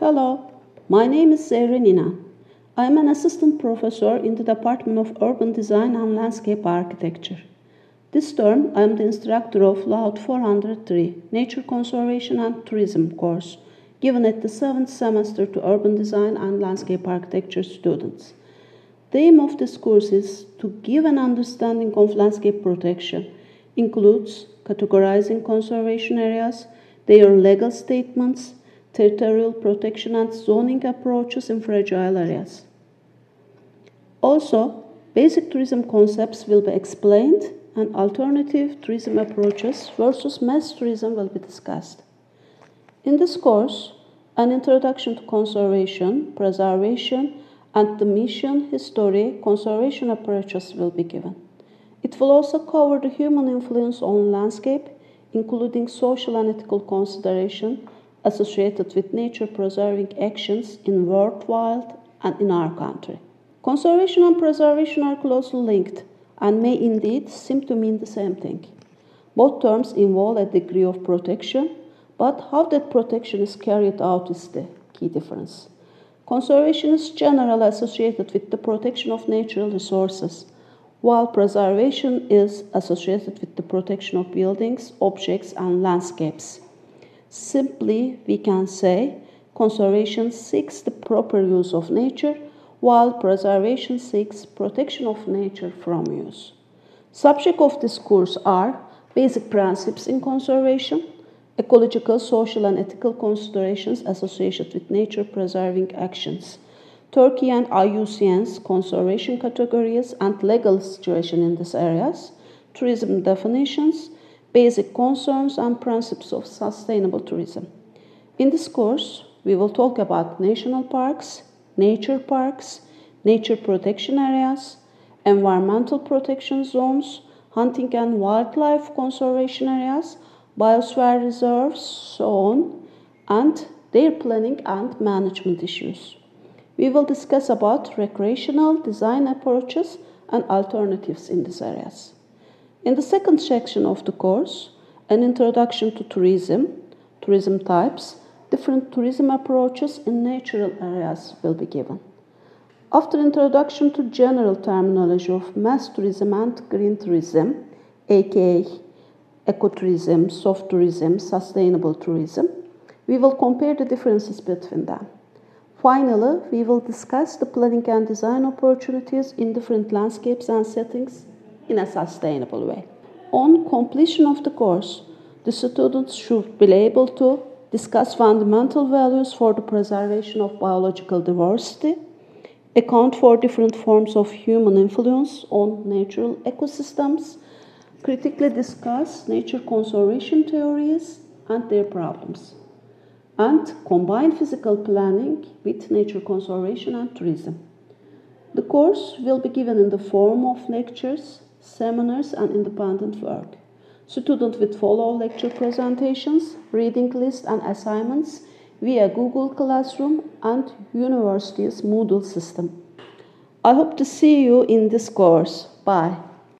Hello, my name is Serenina. I am an assistant professor in the Department of Urban Design and Landscape Architecture. This term, I am the instructor of LAUD 403, Nature Conservation and Tourism course, given at the 7th semester to Urban Design and Landscape Architecture students. The aim of this course is to give an understanding of landscape protection, includes categorizing conservation areas, their legal statements, territorial protection and zoning approaches in fragile areas. Also, basic tourism concepts will be explained and alternative tourism approaches versus mass tourism will be discussed. In this course, an introduction to conservation, preservation, and the mission, history, conservation approaches will be given. It will also cover the human influence on landscape, including social and ethical consideration associated with nature-preserving actions in world wild and in our country. Conservation and preservation are closely linked and may indeed seem to mean the same thing. Both terms involve a degree of protection, but how that protection is carried out is the key difference. Conservation is generally associated with the protection of natural resources, while preservation is associated with the protection of buildings, objects, and landscapes. Simply, we can say, conservation seeks the proper use of nature, while preservation seeks protection of nature from use. Subjects of this course are basic principles in conservation, ecological, social, and ethical considerations associated with nature-preserving actions, Turkey and IUCN's conservation categories and legal situation in these areas, tourism definitions, basic concerns and principles of sustainable tourism. In this course, we will talk about national parks, nature protection areas, environmental protection zones, hunting and wildlife conservation areas, biosphere reserves, so on, and their planning and management issues. We will discuss about recreational design approaches and alternatives in these areas. In the second section of the course, an introduction to tourism, tourism types, different tourism approaches in natural areas will be given. After introduction to general terminology of mass tourism and green tourism, aka ecotourism, soft tourism, sustainable tourism, we will compare the differences between them. Finally, we will discuss the planning and design opportunities in different landscapes and settings in a sustainable way. On completion of the course, the students should be able to discuss fundamental values for the preservation of biological diversity, account for different forms of human influence on natural ecosystems, critically discuss nature conservation theories and their problems, and combine physical planning with nature conservation and tourism. The course will be given in the form of lectures, seminars, and independent work. Students will follow lecture presentations, reading lists, and assignments via Google Classroom and university's Moodle system. I hope to see you in this course. Bye.